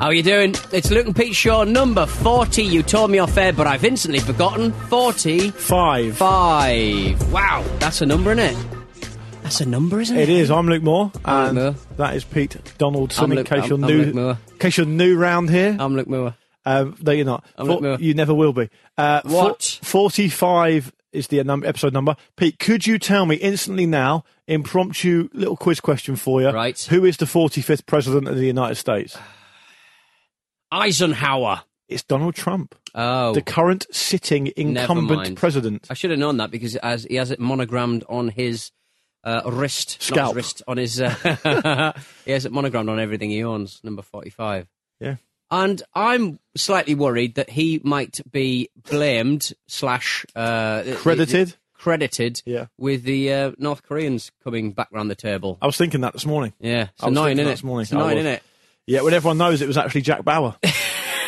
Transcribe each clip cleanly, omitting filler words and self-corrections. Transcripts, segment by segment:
How are you doing? It's Luke and Pete Show number 40. You told me off air, but I've instantly forgotten. 45. Wow, that's a number, isn't it? That's a number, isn't it? It is. I'm Luke Moore. And Luke Moore. That is Pete Donaldson, in case you're new round here. I'm Luke Moore. No, you're not. You never will be. What? 45 is the episode number. Pete, could you tell me instantly now, impromptu little quiz question for you. Right. Who is the 45th president of the United States? Eisenhower. It's Donald Trump. Oh. The current sitting incumbent president. I should have known that because he has it monogrammed on his wrist. Scalp. Not his wrist, on his... he has it monogrammed on everything he owns, number 45. Yeah. And I'm slightly worried that he might be blamed / credited with the North Koreans coming back round the table. I was thinking that this morning. Yeah. It's annoying, isn't it? It's annoying, isn't it? Yeah, well, everyone knows it was actually Jack Bauer.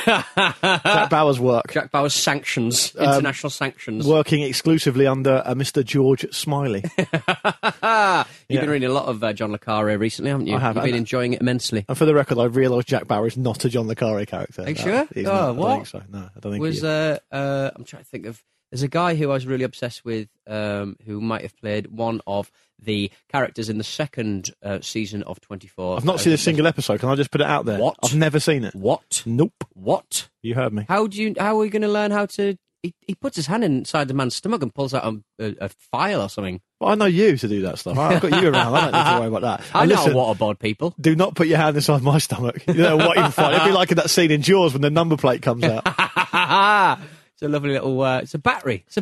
Jack Bauer's work. Jack Bauer's sanctions, international sanctions. Working exclusively under Mr. George Smiley. You've been reading a lot of John le Carre recently, haven't you? I have. You've been enjoying it immensely. And for the record, I've realised Jack Bauer is not a John le Carre character. Are you sure? Oh, what? I don't think so. No, I don't think he is. I'm trying to think of... There's a guy who I was really obsessed with who might have played one of the characters in the second season of 24. I've not seen a single episode. Can I just put it out there? What? I've never seen it. What? Nope. What? You heard me. How are you going to learn how to... He puts his hand inside the man's stomach and pulls out a file or something. Well, I know you to do that stuff. I've got you around. I don't need to worry about that. I'm not a waterboard, people. Do not put your hand inside my stomach. You know what? It'd be like in that scene in Jaws when the number plate comes out. It's a lovely little... It's a battery. So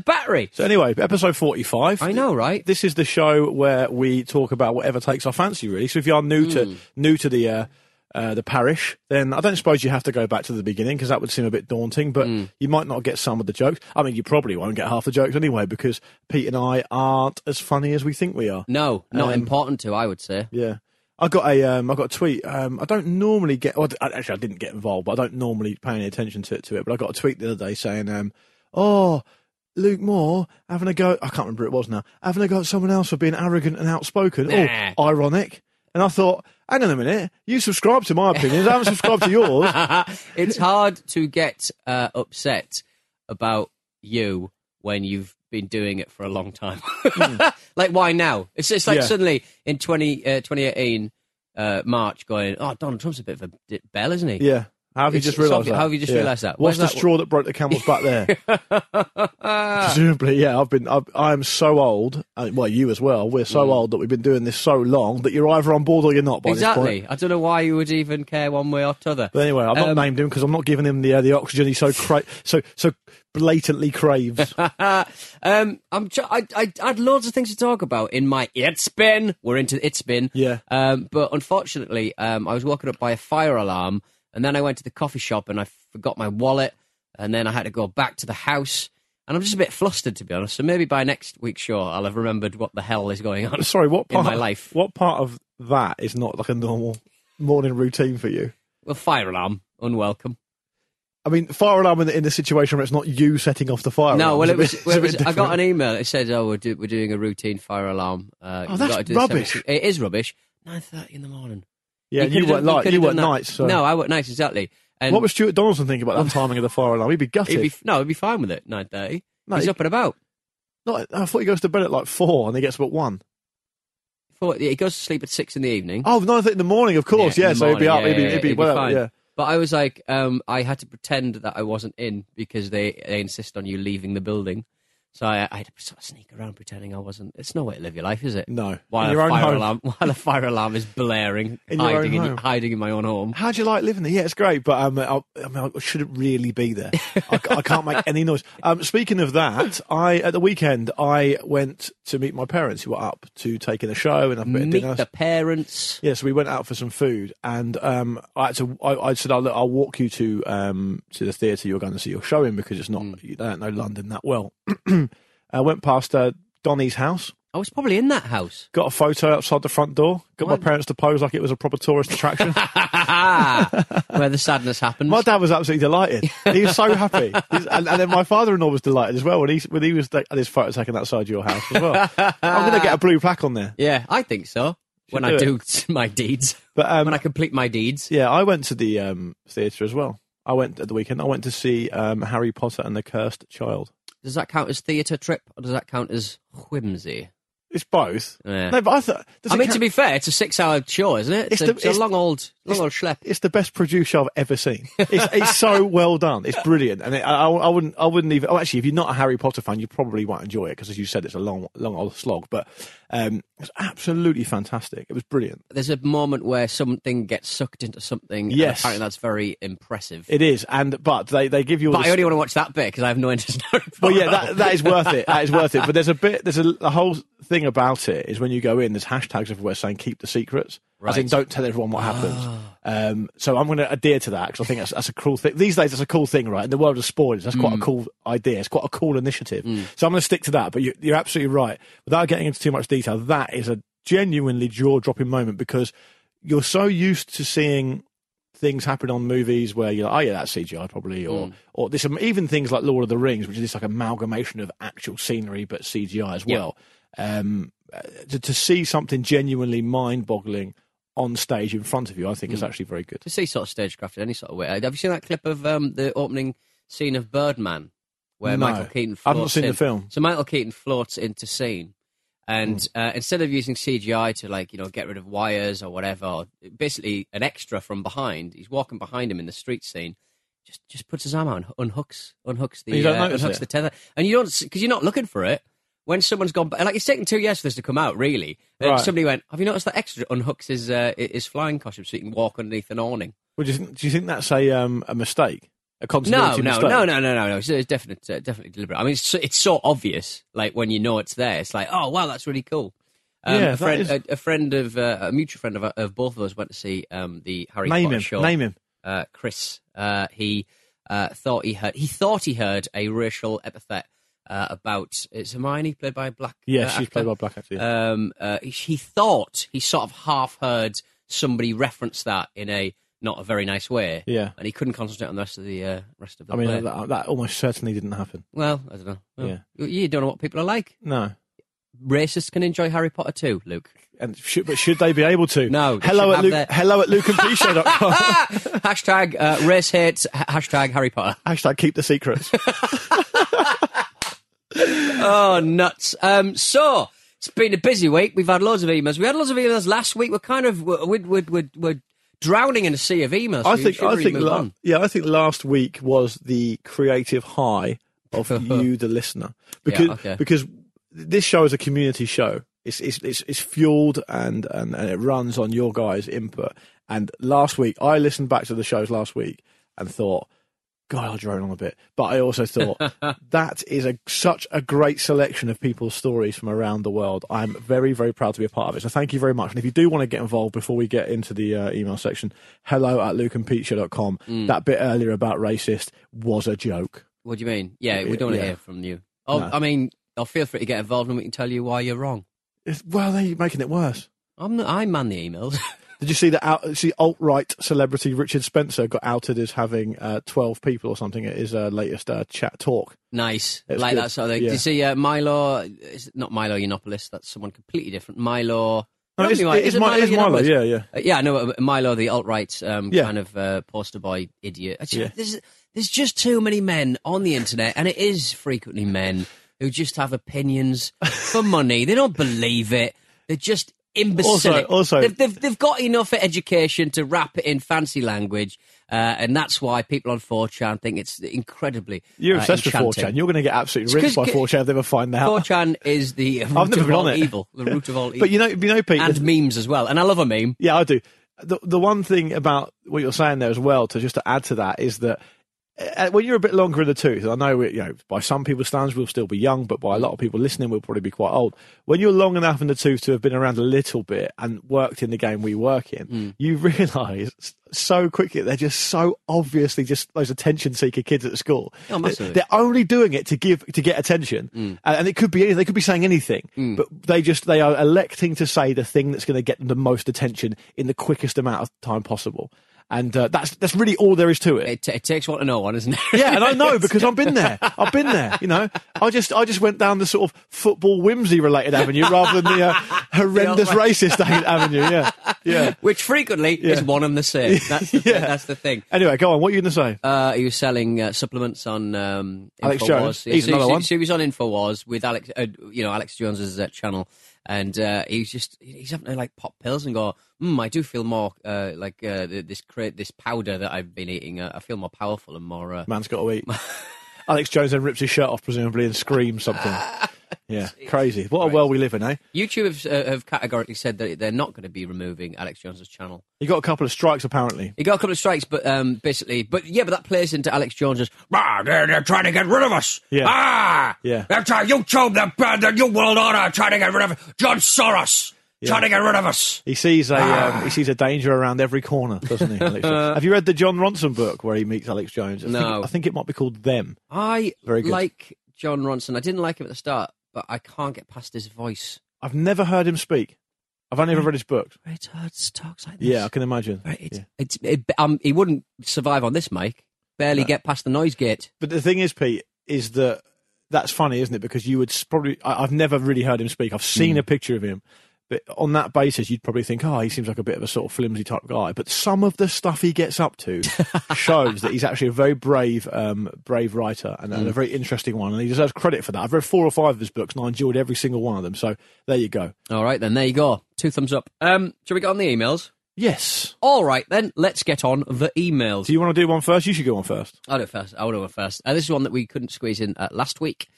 anyway, episode 45. I know, right? This is the show where we talk about whatever takes our fancy, really. So if you are new to the parish, then I don't suppose you have to go back to the beginning because that would seem a bit daunting, but you might not get some of the jokes. I mean, you probably won't get half the jokes anyway because Pete and I aren't as funny as we think we are. No, not important to, I would say. Yeah. I got a tweet. I don't normally get... Well, actually, I didn't get involved, but I don't normally pay any attention to it. But I got a tweet the other day saying, Luke Moore having a go... I can't remember who it was now. Having a go at someone else for being arrogant and outspoken. Nah. Oh, ironic. And I thought, hang on a minute. You subscribe to my opinions. I haven't subscribed to yours. It's hard to get upset about you when you've been doing it for a long time. Like, why now? It's like suddenly in 2018 March going, oh, Donald Trump's a bit of a bell, isn't he? Yeah. How have you just realised that? What's the straw that broke the camel's back there? Presumably, yeah. I'm so old. Well, you as well. We're so old that we've been doing this so long that you're either on board or you're not by this point. I don't know why you would even care one way or t'other. But anyway, I've not named him because I'm not giving him the oxygen he so blatantly craves. I had loads of things to talk about in my It's Been. We're into It's Been. Yeah. But unfortunately, I was woken up by a fire alarm. And then I went to the coffee shop and I forgot my wallet. And then I had to go back to the house. And I'm just a bit flustered, to be honest. So maybe by next week's show, I'll have remembered what the hell is going on. Sorry, in my life? What part of that is not like a normal morning routine for you? Well, fire alarm, unwelcome. I mean, fire alarm in the situation where it's not you setting off the fire alarm. No, well, it was I got an email. It said, we're doing a routine fire alarm. That's rubbish. It is rubbish. 9:30 in the morning. Yeah, you work nights. So. No, I work nights, exactly. And what would Stuart Donaldson think about that timing of the fire alarm? He'd be gutted. He'd be fine with it, 9:30. No, he's up and about. No, I thought he goes to bed at like 4 and he gets up at 1. He goes to sleep at 6 in the evening. Oh, 9:30 in the morning, of course. Yeah, so he'd be up, he'd be well, fine. Yeah. But I was like, I had to pretend that I wasn't in because they insist on you leaving the building. So I had to sort of sneak around pretending I wasn't. It's no way to live your life, is it? No. While a fire alarm is blaring, hiding in my own home. How do you like living there? Yeah, it's great, but I shouldn't really be there. I can't make any noise. Speaking of that, at the weekend, I went to meet my parents who were up to take in a show and a bit of dinner. Meet the parents. Yeah, so we went out for some food, and I said, look, I'll walk you to the theatre you're going to see your show in because it's not you don't know London that well. I went past Donnie's house. I was probably in that house. Got a photo outside the front door. Got my parents to pose like it was a proper tourist attraction. Where the sadness happens. My dad was absolutely delighted. He was so happy. And then my father-in-law was delighted as well when he was at his photo taken outside your house as well. I'm going to get a blue plaque on there. Yeah, I think so. When I do my deeds. But, when I complete my deeds. Yeah, I went to the theatre as well. I went at the weekend. I went to see Harry Potter and the Cursed Child. Does that count as theatre trip, or does that count as whimsy? It's both. Yeah. No, but to be fair, it's a 6-hour show, isn't it? It's a long old schlep. It's the best produced show I've ever seen. It's so well done. It's brilliant, and I wouldn't even. Oh, actually, if you're not a Harry Potter fan, you probably won't enjoy it because, as you said, it's a long old slog. But it's absolutely fantastic. It was brilliant. There's a moment where something gets sucked into something. Yes, and apparently that's very impressive. It is, but they give you. All I only want to watch that bit because I have no interest in Harry Potter. Well, yeah, that is worth it. That is worth it. But there's a bit. There's a whole thing about it is when you go in, there's hashtags everywhere saying keep the secrets. Right. As in, don't tell everyone what happens. So I'm going to adhere to that because I think that's a cool thing. These days, that's a cool thing, right? In the world of spoilers, that's quite a cool idea. It's quite a cool initiative. So I'm going to stick to that. But you're absolutely right. Without getting into too much detail, that is a genuinely jaw-dropping moment because you're so used to seeing things happen on movies where you're like, oh yeah, that's CGI probably, or there's some, even things like Lord of the Rings, which is just like amalgamation of actual scenery but CGI as well. Yeah. To see something genuinely mind-boggling on stage in front of you, I think is actually very good. To see sort of stagecraft in any sort of way. Have you seen that clip of the opening scene of Birdman, where Michael Keaton floats I've not seen the film. So Michael Keaton floats into scene, and instead of using CGI to get rid of wires or whatever, or basically an extra from behind, he's walking behind him in the street scene, just puts his arm out and unhooks the tether. And you don't, because you're not looking for it. When someone's gone, it's taken 2 years for this to come out, really. And somebody went, have you noticed that extra unhooks his flying costume so he can walk underneath an awning? Well, do you think that's a mistake? A continuity mistake? No. It's definitely deliberate. I mean, it's so obvious, when you know it's there. It's like, oh, wow, that's really cool. A mutual friend of both of us went to see the Harry Potter show. Name him. Chris. He thought he heard a racial epithet. About it's Hermione played by a black. Yeah, she's played by a black actor. He thought he sort of half heard somebody reference that in a not a very nice way. Yeah, and he couldn't concentrate on the rest of the I mean, play. That almost certainly didn't happen. Well, I don't know. Well, yeah, you don't know what people are like. No, racists can enjoy Harry Potter too, Luke. And should they be able to? No. Hello at LukeandPisha.com. Hashtag race hate. Hashtag Harry Potter. Hashtag keep the secrets. Oh, nuts. So, it's been a busy week. We've had loads of emails. We had loads of emails last week. We're kind of... We're drowning in a sea of emails. So I think last week was the creative high of you, the listener. Because this show is a community show. It's fueled and it runs on your guys' input. And last week, I listened back to the shows last week and thought... God, I'll drone on a bit. But I also thought, that is such a great selection of people's stories from around the world. I'm very, very proud to be a part of it. So thank you very much. And if you do want to get involved before we get into the email section, hello@lukeandpeacher.com. That bit earlier about racist was a joke. What do you mean? Yeah, we don't want to hear from you. Oh, no. I mean, I'll feel free to get involved and we can tell you why you're wrong. Well, they're making it worse. I man the emails. Did you see that alt-right celebrity Richard Spencer got outed as having 12 people or something at his latest chat talk? Nice. Like good. That sort of thing. Yeah. Did you see Milo... It's not Milo Yiannopoulos, that's someone completely different. Milo... It's Milo, yeah. I know Milo, the alt-right kind of poster boy idiot. There's just too many men on the internet, and it is frequently men who just have opinions for money. They don't believe it. They're just imbecile. Also, they've got enough education to wrap it in fancy language, and that's why people on 4chan think it's incredibly You're obsessed enchanting. With 4chan. You're going to get absolutely rinsed by 4chan if they ever find that. 4chan is the root of all evil. The root of all evil. But you know, Pete, and memes as well. And I love a meme. Yeah, I do. The one thing about what you're saying there as well, to add to that, is that when you're a bit longer in the tooth, I know, by some people's standards we'll still be young, but by a lot of people listening we'll probably be quite old. When you're long enough in the tooth to have been around a little bit and worked in the game we work in, you realise so quickly they're just so obviously just those attention-seeker kids at school. Oh, they're only doing it to get attention, and it could be anything. They could be saying anything, but they are electing to say the thing that's going to get them the most attention in the quickest amount of time possible. And that's really all there is to it. It takes one to know one, isn't it? Yeah, and I know because I've been there. I just went down the sort of football whimsy related avenue rather than the horrendous racist avenue. Yeah. Which frequently is one and the same. That's the thing. Anyway, go on. What are you going to say? He was selling supplements on Alex Jones. Yeah, he's another one. So he was on InfoWars with Alex. Alex Jones's channel. And he's having to pop pills and go, I do feel more this powder that I've been eating. I feel more powerful and more. Man's got to eat. Alex Jones then rips his shirt off presumably and screams something. Yeah, crazy. What a world we live in, eh? YouTube have categorically said that they're not going to be removing Alex Jones's channel. He got a couple of strikes, apparently. He got a couple of strikes, but but that plays into Alex Jones's. They're trying to get rid of us. Yeah. They're trying. YouTube, the New World Order, trying to get rid of us. John Soros. Yeah. Trying to get rid of us. He sees a danger around every corner, doesn't he? Alex Jones? Have you read the Jon Ronson book where he meets Alex Jones? I think it might be called Them. Very good. Like Jon Ronson. I didn't like him at the start, but I can't get past his voice. I've never heard him speak. I've only ever read his books. It's hard to talk like this. Yeah, I can imagine. He wouldn't survive on this mic. Barely get past the noise gate. But the thing is, Pete, is that that's funny, isn't it? Because you would probably. I've never really heard him speak. I've seen a picture of him. But on that basis, you'd probably think, he seems like a bit of a sort of flimsy type guy. But some of the stuff he gets up to shows that he's actually a very brave writer and a very interesting one. And he deserves credit for that. I've read 4 or 5 of his books and I enjoyed every single one of them. So there you go. All right, then. There you go. 2 thumbs up. Shall we get on the emails? Yes. All right, then. Let's get on the emails. Do you want to do one first? You should go on first. I'll do it first. This is one that we couldn't squeeze in last week.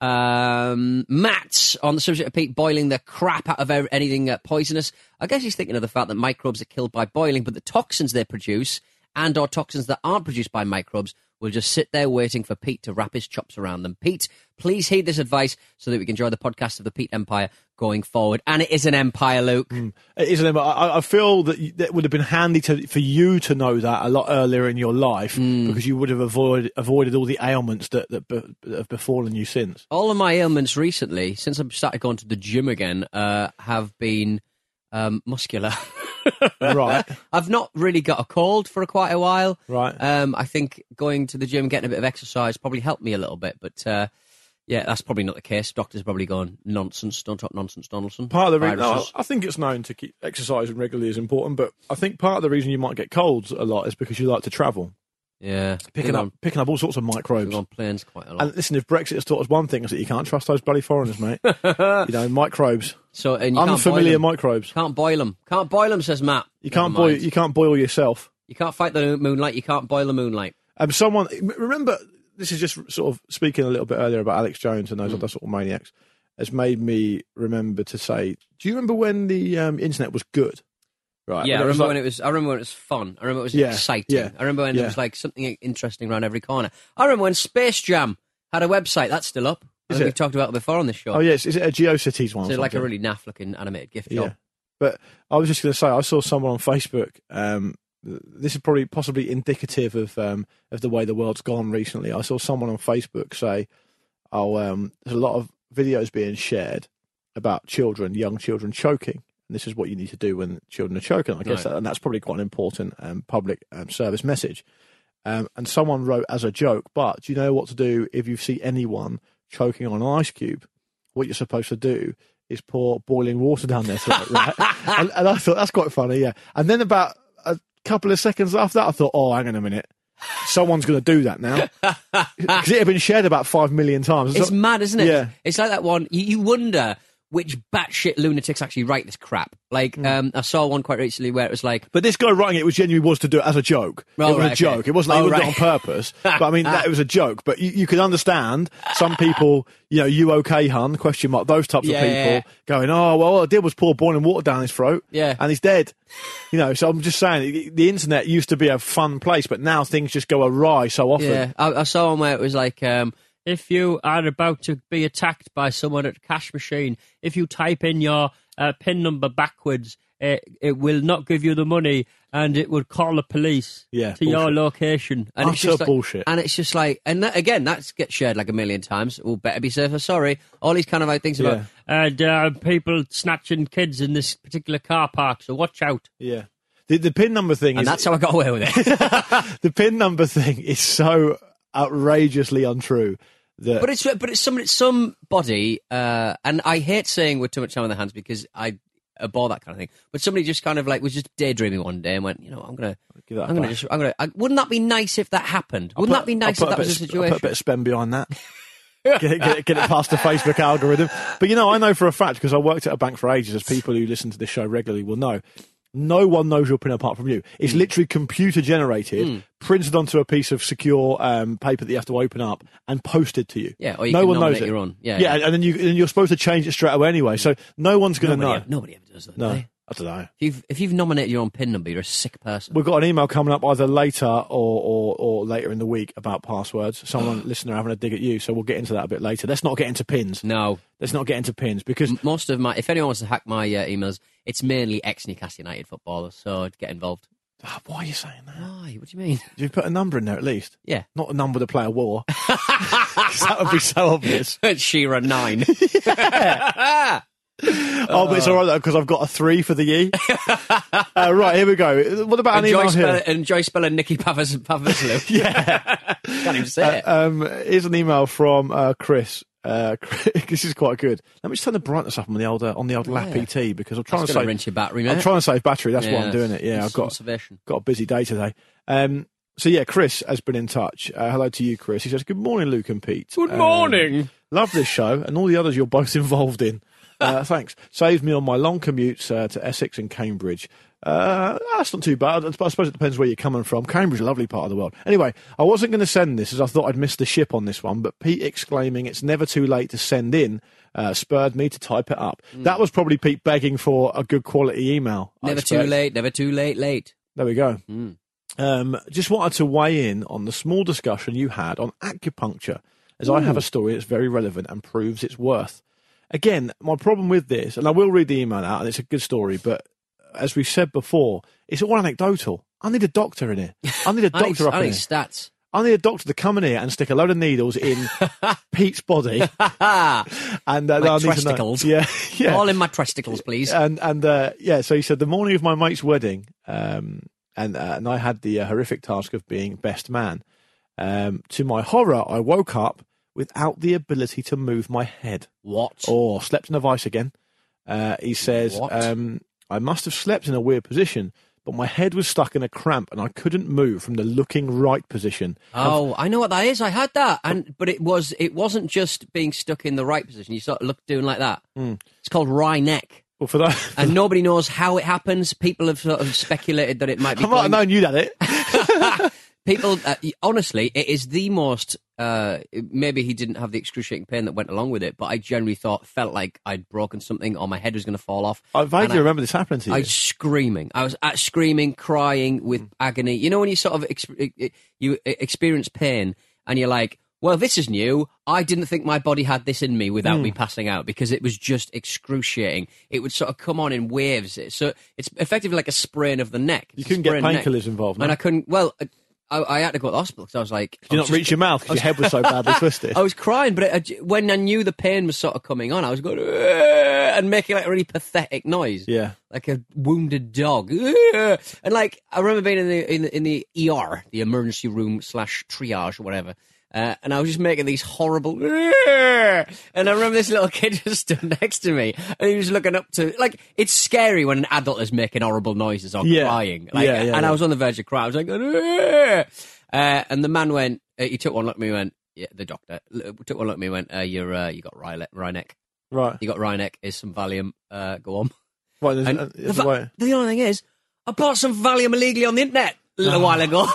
Matt, on the subject of Pete boiling the crap out of anything poisonous, I guess he's thinking of the fact that microbes are killed by boiling, but the toxins they produce and or toxins that aren't produced by microbes will just sit there waiting for Pete to wrap his chops around them. Pete, please heed this advice so that we can enjoy the podcast of the Pete Empire going forward. And it is an empire, Luke. It is an empire. I feel that it would have been handy for you to know that a lot earlier in your life because you would have avoided all the ailments that have befallen you since. All of my ailments recently, since I've started going to the gym again, have been muscular. Right. I've not really got a cold for quite a while. Right. I think going to the gym, getting a bit of exercise probably helped me a little bit, but that's probably not the case. Doctors are probably going, nonsense, don't talk nonsense, Donaldson. Part of the reason, I think it's known to keep exercising regularly is important, but I think part of the reason you might get colds a lot is because you like to travel. Yeah. Picking up all sorts of microbes. On planes quite a lot. And listen, if Brexit has taught us one thing, is that you can't trust those bloody foreigners, mate. Microbes. So, and you unfamiliar microbes. Can't boil them. Can't boil them, says Matt. You can't boil yourself. You can't fight the moonlight. You can't boil the moonlight. Someone, remember, this is just sort of speaking a little bit earlier about Alex Jones and those other sort of maniacs, has made me remember to say, do you remember when the internet was good? Right. Yeah, I remember when it was fun. I remember it was exciting. Yeah. I remember when there was something interesting around every corner. I remember when Space Jam had a website. That's still up. I think we talked about it before on this show. Oh, yes. Is it a GeoCities one? Is it like a really naff-looking animated gift shop? Yeah. But I was just going to say, I saw someone on Facebook. This is probably possibly indicative of the way the world's gone recently. I saw someone on Facebook say, there's a lot of videos being shared about young children choking. And this is what you need to do when children are choking, I guess. Right. And that's probably quite an important public service message. And someone wrote as a joke, but do you know what to do if you see anyone choking on an ice cube? What you're supposed to do is pour boiling water down their throat, right? and I thought, that's quite funny, yeah. And then about a couple of seconds after that, I thought, oh, hang on a minute. Someone's going to do that now. Because it had been shared about 5 million times. It's mad, isn't it? Yeah. It's like that one. You wonder which batshit lunatics actually write this crap. Like, I saw one quite recently where it was like... But this guy writing it was genuinely was to do it as a joke. Oh, it was a joke. Okay. It wasn't like he would do it on purpose. But I mean, it was a joke. But you can understand some people, you know, you okay, hun? Question mark. Those types of people going, oh, well, all I did was pour boiling water down his throat. Yeah. And he's dead. You know, so I'm just saying, the internet used to be a fun place, but now things just go awry so often. Yeah, I saw one where it was like... if you are about to be attacked by someone at a cash machine, if you type in your PIN number backwards, it will not give you the money and it will call the police to bullshit. Your location. And it's just like, bullshit. And it's just like, and that, again, that gets shared like a million times. Well, better be safe than sorry. All these kind of like things about, and people snatching kids in this particular car park, so watch out. Yeah. The PIN number thing and that's how I got away with it. The PIN number thing is so outrageously untrue. But it's somebody and I hate saying we're too much time on their hands because I abhor that kind of thing. But somebody just kind of like was just daydreaming one day and went, you know, wouldn't that be nice if that happened? Wouldn't that be nice if that was a situation? Put a bit of spend behind that. get it past the Facebook algorithm. But you know, I know for a fact because I worked at a bank for ages, as people who listen to this show regularly will know. No one knows your PIN apart from you. It's literally computer-generated, printed onto a piece of secure paper that you have to open up and posted to you. Yeah, or you no can one knows it. You're on. Yeah. And you're supposed to change it straight away anyway, so no one's going to know. Nobody ever does that, do they? I don't know. If you've nominated your own PIN number, you're a sick person. We've got an email coming up either later or later in the week about passwords. Someone, listener, having a dig at you, so we'll get into that a bit later. Let's not get into pins. No. Let's not get into pins, because... Most of my... If anyone wants to hack my emails, it's mainly ex-Newcastle United footballers, so get involved. Why are you saying that? Why? What do you mean? Do you put a number in there at least? Yeah. Not a number the player wore. That would be so obvious. Shearer 9. Yeah. Oh, but it's all right, though, because I've got a 3 for the E. Right, here we go. What about an email here? Enjoy spelling Nicky Pavaslu. Yeah. Can't even say it. Here's an email from Chris. This is quite good. Let me just turn the brightness up on the old LAP ET because I'm trying to save your battery. Mate. I'm trying to save battery. That's why I'm doing it. Yeah, I've got a busy day today. So yeah, Chris has been in touch. Hello to you, Chris. He says, "Good morning, Luke and Pete. Good morning. Love this show and all the others you're both involved in. Thanks. Saves me on my long commutes to Essex and Cambridge. That's not too bad. I suppose it depends where you're coming from. Cambridge is a lovely part of the world. Anyway, I wasn't going to send this as I thought I'd missed the ship on this one, but Pete exclaiming it's never too late to send in spurred me to type it up. That was probably Pete begging for a good quality email. Never too late, never too late. There we go. Just wanted to weigh in on the small discussion you had on acupuncture, as I have a story that's very relevant and proves its worth. Again, my problem with this, and I will read the email out, and it's a good story, but as we've said before, it's all anecdotal. I need a doctor in here. I need a doctor I need stats. I need a doctor to come in here and stick a load of needles in Pete's body. And my testicles. Yeah. All in my testicles, please. And so he said, the morning of my mate's wedding, and I had the horrific task of being best man. To my horror, I woke up without the ability to move my head. What? Or slept in a vice again. He says... What? I must have slept in a weird position, but my head was stuck in a cramp and I couldn't move from the looking right position. Oh, I know what that is. I had that. But it wasn't just being stuck in the right position. You sort of doing like that. It's called wry neck. Well, for that, and nobody knows how it happens. People have sort of speculated that it might be... I might have known you'd had it. People, honestly, it is the most... maybe he didn't have the excruciating pain that went along with it, but I generally felt like I'd broken something or my head was going to fall off. I vaguely remember this happening to you. I was screaming, crying with agony. You know when you sort of you experience pain and you're like, well, this is new. I didn't think my body had this in me without me passing out, because it was just excruciating. It would sort of come on in waves. So it's effectively like a sprain of the neck. You couldn't get painkillers involved, no? And I couldn't... Well... I had to go to the hospital because I was like... Did you not reach your mouth because your head was so badly twisted? I was crying, but when I knew the pain was sort of coming on, I was going... and making like a really pathetic noise. Yeah. Like a wounded dog. And like, I remember being in the ER, the emergency room / triage or whatever, And I was just making these horrible... And I remember this little kid just stood next to me and he was looking up to... Like, it's scary when an adult is making horrible noises or crying. Like, I was on the verge of crying. I was like... and the man went... He took one look at me and went... Yeah, the doctor took one look at me and went, you got Rynek. Right. You got Rynek. Here's some Valium. Go on. Right, the only thing is, I bought some Valium illegally on the internet a little while ago.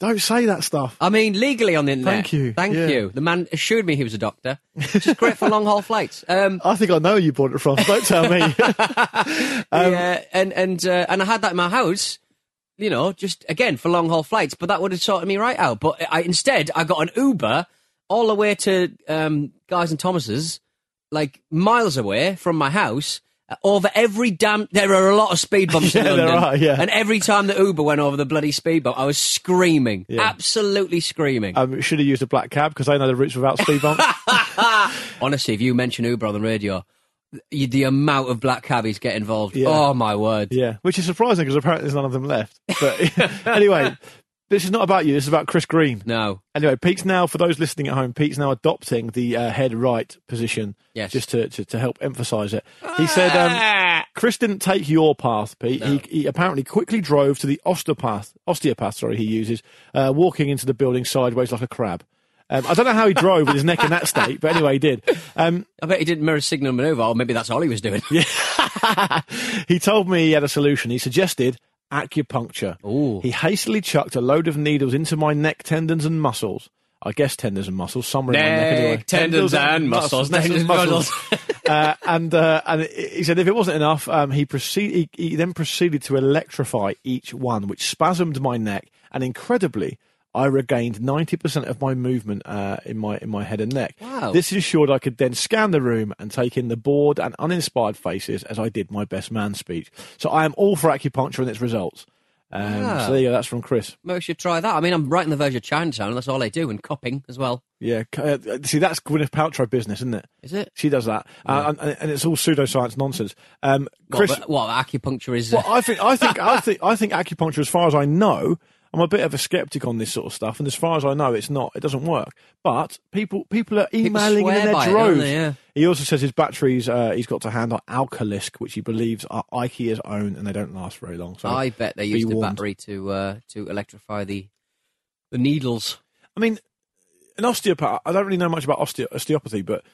Don't say that stuff. I mean, legally on the internet. Thank you. The man assured me he was a doctor. Which is great for long-haul flights. I think I know where you bought it from. Don't tell me. Yeah, and I had that in my house, you know, just, again, for long-haul flights. But that would have sorted me right out. But instead, I got an Uber all the way to Guys and Thomas's, like, miles away from my house. Over every damn... There are a lot of speed bumps in London. There are, and every time the Uber went over the bloody speed bump, I was screaming. Yeah. Absolutely screaming. Should have used a black cab, because they know the routes without speed bumps. Honestly, if you mention Uber on the radio, the amount of black cabbies get involved. Yeah. Oh, my word. Yeah, which is surprising, because apparently there's none of them left. But anyway... This is not about you, this is about Chris Green. No. Anyway, Pete's now, for those listening at home, Pete's now adopting the head right position. Yes. Just to help emphasise it. He said, Chris didn't take your path, Pete. No. He apparently quickly drove to the osteopath, he uses, walking into the building sideways like a crab. I don't know how he drove with his neck in that state, but anyway, he did. I bet he did mirror signal manoeuvre, or maybe that's all he was doing. Yeah. He told me he had a solution. He suggested... acupuncture. Ooh. He hastily chucked a load of needles into my neck tendons and muscles. I guess tendons and muscles. Somewhere in my neck anyway. Tendons and muscles. And he said if it wasn't enough, he then proceeded to electrify each one, which spasmed my neck. And incredibly, I regained 90% of my movement in my head and neck. Wow. This ensured I could then scan the room and take in the bored and uninspired faces as I did my best man speech. So I am all for acupuncture and its results. So there you go, that's from Chris. Maybe we should try that. I mean, I'm right on the verge of Chinatown, and that's all they do, and cupping as well. Yeah, see, that's Gwyneth Paltrow business, isn't it? Is it? She does that, and it's all pseudoscience nonsense. Chris, acupuncture is? Well, I think acupuncture, as far as I know. I'm a bit of a sceptic on this sort of stuff, and as far as I know, it doesn't work. But people are emailing in their droves. He also says his batteries he's got to hand on Alkalisk, which he believes are IKEA's own, and they don't last very long. So I bet they used the battery to electrify the needles. I mean, an osteopath. I don't really know much about osteopathy, but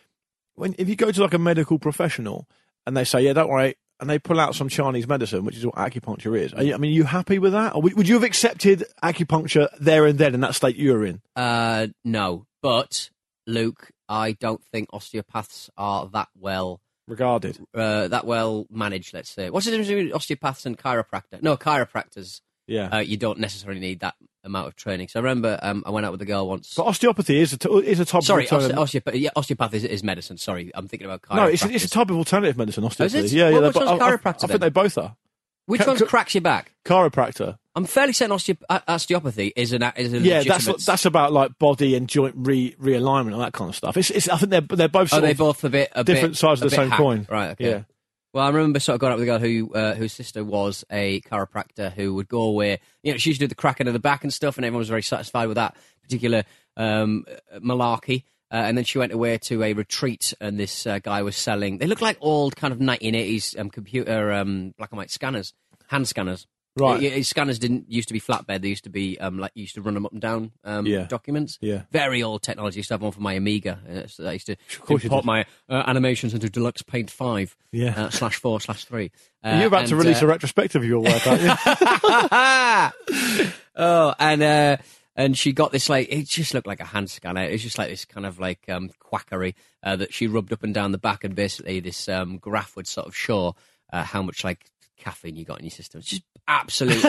if you go to like a medical professional and they say, "Yeah, don't worry," and they pull out some Chinese medicine, which is what acupuncture is. Are you happy with that? Or would you have accepted acupuncture there and then in that state you were in? No. But, Luke, I don't think osteopaths are that well... regarded. That well managed, let's say. What's the difference between osteopaths and chiropractor? No, chiropractors. Yeah. You don't necessarily need that amount of training. So I remember I went out with a girl once. But osteopathy is a type of alternative. Osteopath is medicine. Sorry, I'm thinking about chiropractic. No, it's a type of alternative medicine, osteopathy. Oh, is it? Yeah, well, yeah. Which one's chiropractor? I think they both are. Which one cracks your back? Chiropractor. I'm fairly certain osteopathy is an yeah. That's about like body and joint realignment and that kind of stuff. I think they're both sort of different sides of the same coin. Right. Okay. Yeah. Well, I remember sort of going up with a girl whose sister was a chiropractor who would go away. You know, she used to do the cracking of the back and stuff, and everyone was very satisfied with that particular malarkey. And then she went away to a retreat, and this guy was selling... They looked like old kind of 1980s computer black and white scanners, hand scanners. Right. His scanners didn't used to be flatbed. They used to be like you used to run them up and down documents. Yeah. Very old technology. I used to have one for my Amiga. So I used to import my animations into Deluxe Paint 5 /4/3. You're about to release a retrospective of your work, aren't you? Oh, and she got this like it just looked like a hand scanner. It was just like this kind of like quackery that she rubbed up and down the back, and basically this graph would sort of show how much like caffeine you got in your system. It's just absolute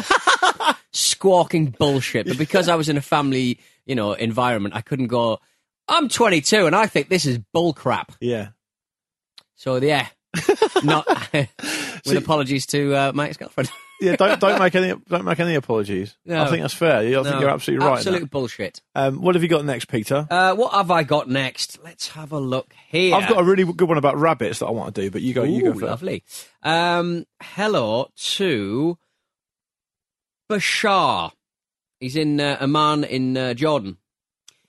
squawking bullshit. But because I was in a family, you know, environment, I couldn't go, I'm 22 and I think this is bull crap. Yeah. So yeah. Not with apologies to my ex-girlfriend. Yeah, don't make any apologies. No. I think that's fair. I think you're absolutely right. Absolute bullshit. What have you got next, Peter? What have I got next? Let's have a look here. I've got a really good one about rabbits that I want to do, but you go first. Lovely. Hello to Bashar. He's in Amman in Jordan.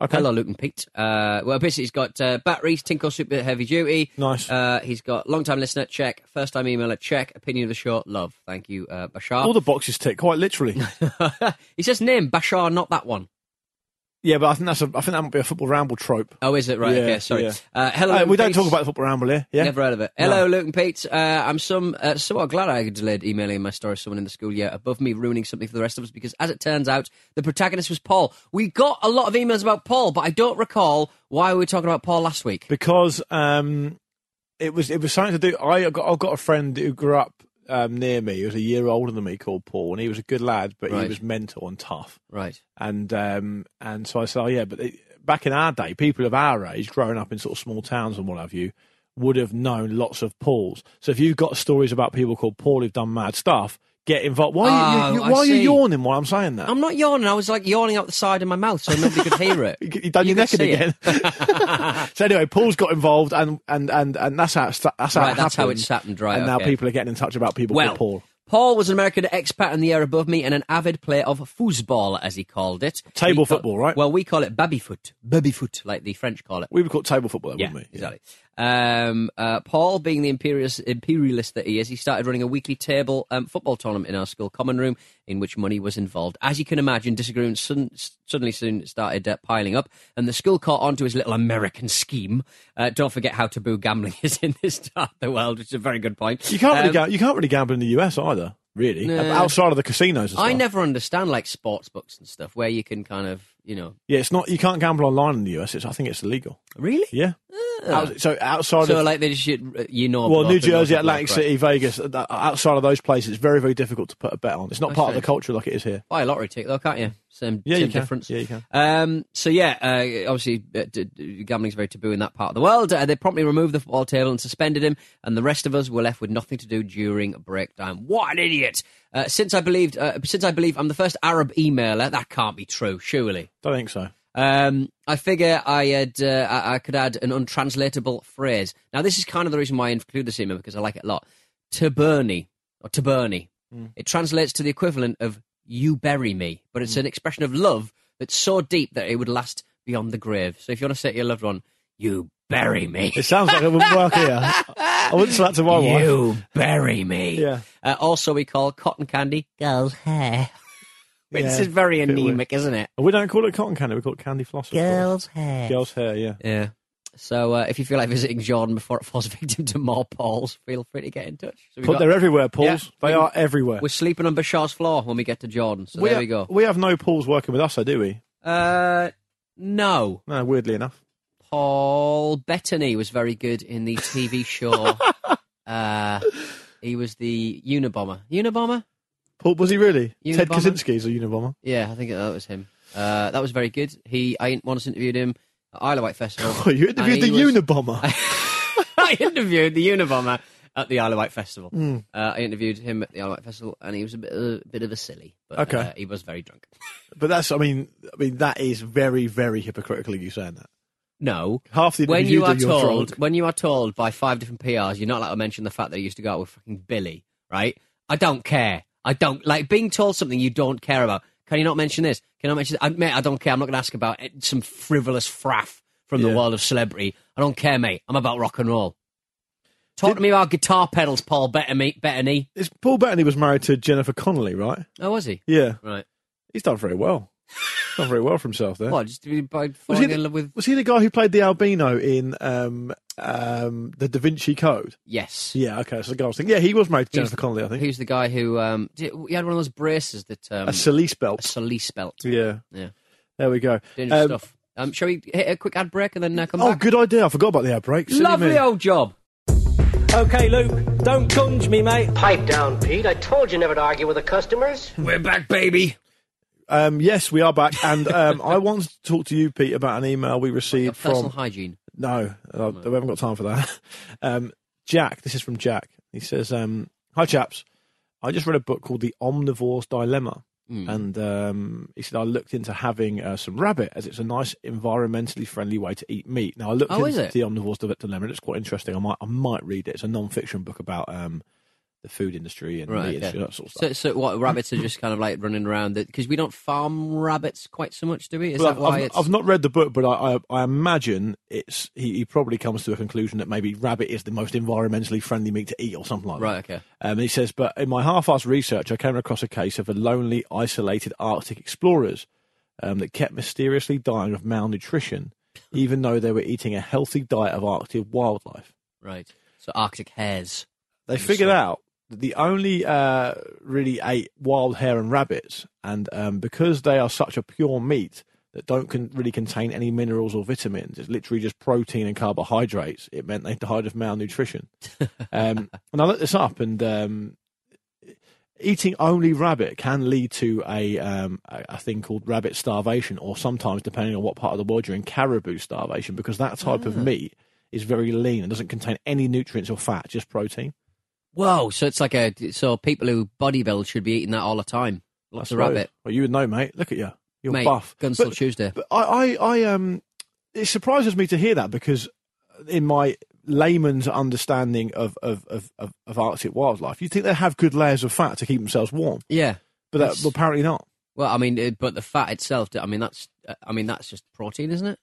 Okay. Hello, Luke and Pete. Well, basically, he's got batteries, Tinkle Super Heavy Duty. Nice. He's got long-time listener, check. First-time emailer, check. Opinion of the show, love. Thank you, Bashar. All the boxes tick, quite literally. He says name, Bashar, not that one. Yeah, but I think that's I think that might be a Football Ramble trope. Oh, is it? Right, yeah, okay, sorry. Yeah. Hello, Luke, we don't talk about the Football Ramble here. Yeah? Never heard of it. No. Hello, Luke and Pete. I'm somewhat glad I delayed emailing my story to someone in the school year above me, ruining something for the rest of us, because as it turns out, the protagonist was Paul. We got a lot of emails about Paul, but I don't recall why we were talking about Paul last week. Because it was something to do... I've got a friend who grew up near me. He was a year older than me, called Paul, and he was a good lad, but right. He was mental and tough. Right. And so I said, oh yeah, but back in our day, people of our age, growing up in sort of small towns and what have you, would have known lots of Pauls. So if you've got stories about people called Paul who've done mad stuff, get involved. Why are you yawning while I'm saying that? I'm not yawning. I was like yawning out the side of my mouth so nobody could hear it. You've done your neck in again. So anyway, Paul's got involved and that's how it's happened, right? And now people are getting in touch about people called Paul. Paul was an American expat in the air above me and an avid player of foosball, as he called it. Table football, right? Well, we call it babyfoot. Babyfoot, like the French call it. We would call it table football, wouldn't we? Exactly. Paul, being the imperialist that he is, he started running a weekly table football tournament in our school common room, in which money was involved. As you can imagine, disagreements soon started piling up, and the school caught on to his little American scheme. Don't forget how taboo gambling is in this part of the world, which is a very good point. You can't really gamble in the US either, really, outside of the casinos and stuff. I never understand, like, sports books and stuff, where you can kind of, you know... Yeah, it's not... You can't gamble online in the US. I think it's illegal. Really? Yeah. New Jersey, Atlantic City, Vegas, outside of those places, it's very, very difficult to put a bet on. It's not part of the culture like it is here. Buy a lottery ticket, though, can't you? Same difference. Yeah, you can. Obviously, gambling's very taboo in that part of the world. They promptly removed the football table and suspended him, and the rest of us were left with nothing to do during break time. What an idiot! Since I believe I'm the first Arab emailer, that can't be true, surely. Don't think so. I figure I could add an untranslatable phrase. Now, this is kind of the reason why I include this email, because I like it a lot. Taberni, or taberni. Mm. It translates to the equivalent of "you bury me," but it's an expression of love that's so deep that it would last beyond the grave. So if you want to say to your loved one, "You bury me." It sounds like it wouldn't work here. I wouldn't say that to my wife. You bury me. Yeah. Also, we call cotton candy girl's hair. This is very anemic, isn't it? We don't call it cotton candy, we call it candy floss. Girls' hair, yeah. Yeah. So if you feel like visiting Jordan before it falls victim to more Pauls, feel free to get in touch. So they're everywhere, Pauls. Yeah, they are everywhere. We're sleeping on Bashar's floor when we get to Jordan, so there we go. We have no Pauls working with us, though, do we? No. No, weirdly enough. Paul Bettany was very good in the TV show. He was the Unabomber. Unabomber? Paul, was he really? Unabomber? Ted Kaczynski's a Unabomber. Yeah, I think that was him. That was very good. I once interviewed him at Isle of Wight Festival. Oh, you interviewed Unabomber? I interviewed the Unabomber at the Isle of Wight Festival. Mm. I interviewed him at the Isle of Wight Festival, and he was a bit of a silly. But, he was very drunk. But that is very, very hypocritical of you saying that. No. Half the when you are told drunk. When you are told by 5 different PRs you're not allowed to mention the fact that you used to go out with fucking Billy, right? I don't care. I don't like being told something you don't care about. Can you not mention this? Can I mention that? Mate, I don't care. I'm not going to ask about it. Some frivolous fraff from the world of celebrity. I don't care, mate. I'm about rock and roll. Talk to me about guitar pedals, Paul Bettany. Paul Bettany was married to Jennifer Connelly, right? Oh, was he? Yeah. Right. He's done very well. He's done very well for himself there. What, just by falling in love with... Was he the guy who played the albino in... The Da Vinci Code. Yes. Yeah. Okay. So the guy was thinking. Yeah, he was married to Jennifer Connelly. I think he's the guy who he had one of those braces that a Solis belt. Yeah. Yeah. There we go. Dangerous stuff. Shall we hit a quick ad break and then come back? Oh, good idea. I forgot about the ad break. Lovely old job. Okay, Luke. Don't gunge me, mate. Pipe down, Pete. I told you never to argue with the customers. We're back, baby. Yes, we are back, and I want to talk to you, Pete, about an email we received from... Personal hygiene. No, we haven't got time for that. Jack, this is from Jack. He says, hi, chaps. I just read a book called The Omnivore's Dilemma, and he said I looked into having some rabbit, as it's a nice, environmentally friendly way to eat meat. Now, I looked into The Omnivore's Dilemma, and it's quite interesting. I might read it. It's a non-fiction book about the food industry and meat and that sort of stuff. So what, rabbits are just kind of like running around? Because we don't farm rabbits quite so much, do we? I've not read the book, but I imagine it's he probably comes to a conclusion that maybe rabbit is the most environmentally friendly meat to eat or something like that. Right, okay. He says, but in my half-assed research, I came across a case of a lonely, isolated Arctic explorers that kept mysteriously dying of malnutrition, even though they were eating a healthy diet of Arctic wildlife. Right. So Arctic hares. They figured out the only really ate wild hare and rabbits, and because they are such a pure meat that don't really contain any minerals or vitamins, it's literally just protein and carbohydrates, it meant they died of malnutrition. And I looked this up, and eating only rabbit can lead to a thing called rabbit starvation, or sometimes, depending on what part of the world you're in, caribou starvation, because that type of meat is very lean and doesn't contain any nutrients or fat, just protein. Whoa, so it's like so people who bodybuild should be eating that all the time. Lots of rabbit. Well, you would know, mate. Look at you. You're buff. Guns till Tuesday. But I it surprises me to hear that, because in my layman's understanding of Arctic wildlife, you'd think they have good layers of fat to keep themselves warm. Yeah. But apparently not. Well, I mean, but the fat itself, that's just protein, isn't it?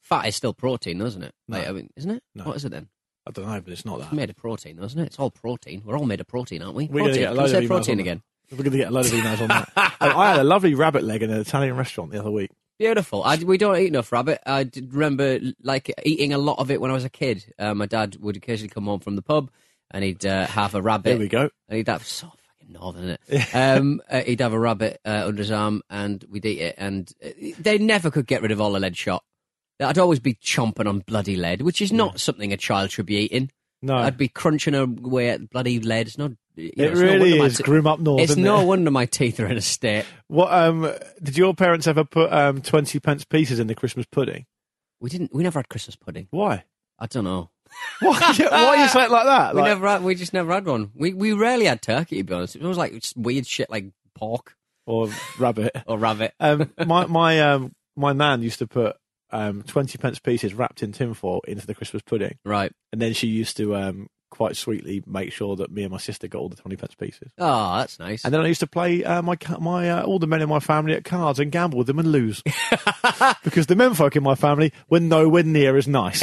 Fat is still protein, isn't it? No. Like, I mean, isn't it? No. What is it then? I don't know, but it's not that. It's made of protein, isn't it? It's all protein. We're all made of protein, aren't we? We're going to get a load of emails on that. I had a lovely rabbit leg in an Italian restaurant the other week. Beautiful. We don't eat enough rabbit. I remember eating a lot of it when I was a kid. My dad would occasionally come home from the pub and he'd have a rabbit. There we go. And he'd have so fucking northern, isn't it? He'd have a rabbit under his arm and we'd eat it. And they never could get rid of all the lead shot. I'd always be chomping on bloody lead, which is not something a child should be eating. No. I'd be crunching away at bloody lead. It's not. It really is grim up north. It's no wonder my teeth are in a state. What did your parents ever put 20 pence pieces in the Christmas pudding? We didn't. We never had Christmas pudding. Why? I don't know. Why are you saying it like that? We just never had one. We rarely had turkey, to be honest. It was like weird shit like pork or rabbit My nan used to put 20 pence pieces wrapped in tinfoil into the Christmas pudding. Right. And then she used to quite sweetly make sure that me and my sister got all the 20 pence pieces. Oh, that's nice. And then I used to play my all the men in my family at cards and gamble with them and lose. Because the menfolk in my family were nowhere near as nice.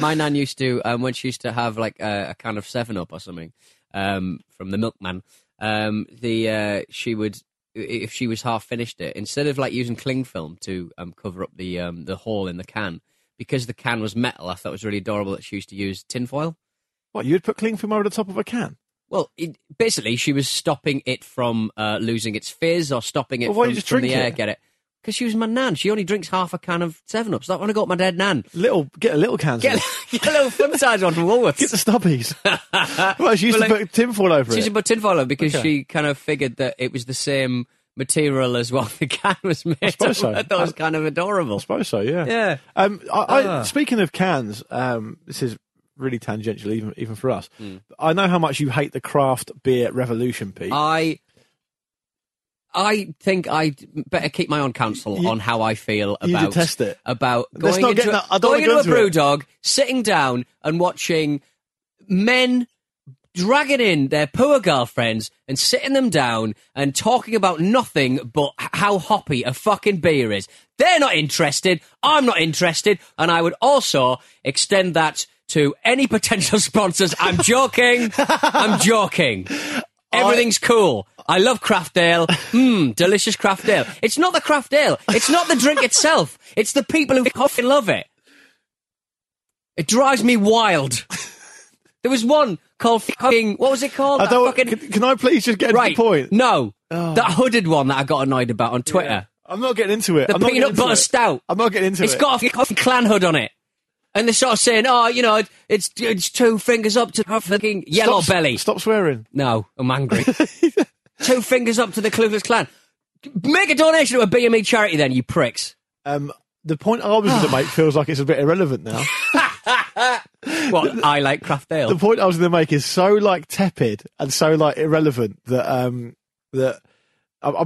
My nan used to, when she used to have like a can of 7-Up or something from the milkman, she would... if she was half finished it, instead of like using cling film to cover up the hole in the can, because the can was metal, I thought it was really adorable that she used to use tinfoil. What, you'd put cling film over the top of a can? Well, basically she was stopping it from losing its fizz, or stopping it from the air. Get it? Because she was my nan. She only drinks half a can of 7-Up. So I want to go up my dead nan. Get a little can. Get a little flim size one from Woolworths. Get the stubbies. Well, she used to put tinfoil over it. She used to put tinfoil over it because she kind of figured that it was the same material as what the can was made of. I thought it was kind of adorable. I suppose so, yeah. Yeah. Speaking of cans, this is really tangential even for us. Mm. I know how much you hate the craft beer revolution, Pete. I think I'd better keep my own counsel on how I feel about... You detest it. About going into a brew dog, sitting down and watching men dragging in their poor girlfriends and sitting them down and talking about nothing but how hoppy a fucking beer is. They're not interested. I'm not interested. And I would also extend that to any potential sponsors. I'm joking. I'm joking. Everything's cool. I love craft ale. Delicious craft ale. It's not the craft ale. It's not the drink itself. It's the people who fucking love it. It drives me wild. There was one called fucking... What was it called? Can I please just get to the point? No. Oh. That hooded one that I got annoyed about on Twitter. Yeah. I'm not getting into it. The peanut butter stout. I'm not getting into it. It's got a fucking clan hood on it. And they're sort of saying, it's two fingers up to fucking yellow belly. Stop swearing. No, I'm angry. 2 fingers up to the Ku Klux Klan. Make a donation to a BME charity then, you pricks. The point I was going to make feels like it's a bit irrelevant now. Well, I like craft ale. The point I was going to make is so, like, tepid and so, like, irrelevant that I am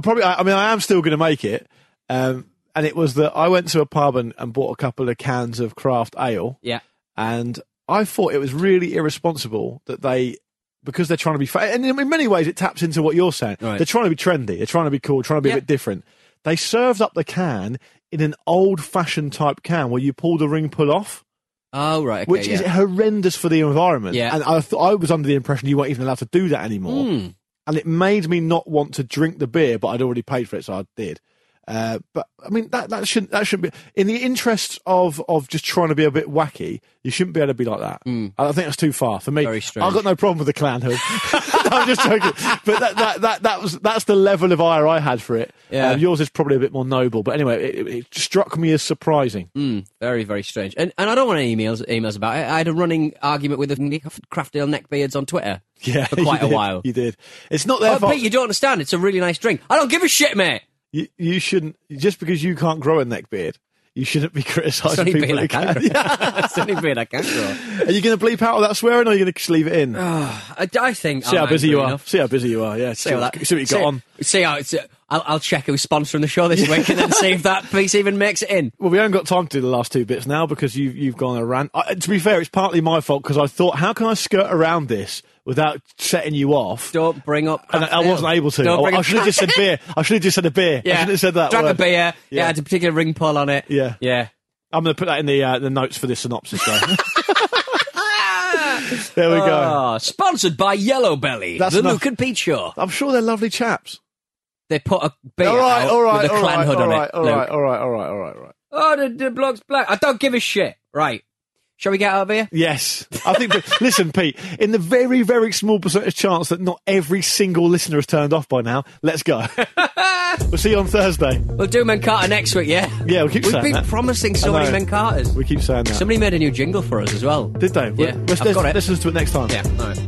still going to make it. And it was that I went to a pub and bought a couple of cans of craft ale. Yeah. And I thought it was really irresponsible that they, because they're trying to be, and in many ways it taps into what you're saying. Right. They're trying to be trendy. They're trying to be cool, trying to be a bit different. They served up the can in an old-fashioned type can where you pull the ring pull off. Oh, right. Okay, which is horrendous for the environment. Yeah. And I was under the impression you weren't even allowed to do that anymore. Mm. And it made me not want to drink the beer, but I'd already paid for it, so I did. But I mean, that shouldn't be in the interests of just trying to be a bit wacky. You shouldn't be able to be like that. Mm. I think that's too far for me. Very strange. I've got no problem with the clan hood. No, I'm just joking. But that's the level of ire I had for it. Yeah. Yours is probably a bit more noble. But anyway, it struck me as surprising. Mm, very, very strange. And I don't want any emails about it. I had a running argument with the craft deal neckbeards on Twitter. Yeah, for quite a while. You did. It's not their fault. Pete, you don't understand. It's a really nice drink. I don't give a shit, mate. You shouldn't, just because you can't grow a neck beard, you shouldn't be criticising people that can. It's only beard I can grow. Are you going to bleep out all that swearing, or are you going to just leave it in? I think. See how busy you are. See how busy you are. Yeah. See what you got on. See how it's. I'll check who's sponsoring the show this week and then see if that piece even makes it in. Well, we haven't got time to do the last two bits now because you've gone on a rant. To be fair, it's partly my fault because I thought, how can I skirt around this without setting you off? Don't bring up... And I wasn't able to. I should have just said beer. I should have just said a beer. Yeah. I should have said that Drank word. A beer. Yeah. Yeah, I had a particular ring pull on it. Yeah. Yeah. I'm going to put that in the notes for this synopsis, though. There we go. Sponsored by Yellow Belly, the Luke and Pete show. I'm sure they're lovely chaps. They put a beer out with a clan hood on it. All right. Oh, the blog's black. I don't give a shit. Right. Shall we get out of here? Yes. I think, listen, Pete, in the very, very small percentage chance that not every single listener is turned off by now, let's go. We'll see you on Thursday. We'll do Men Carter next week, yeah? Yeah, we've been promising so many Men Carters. We keep saying that. Somebody made a new jingle for us as well. Did they? Yeah. Let's listen to it next time. Yeah, all right.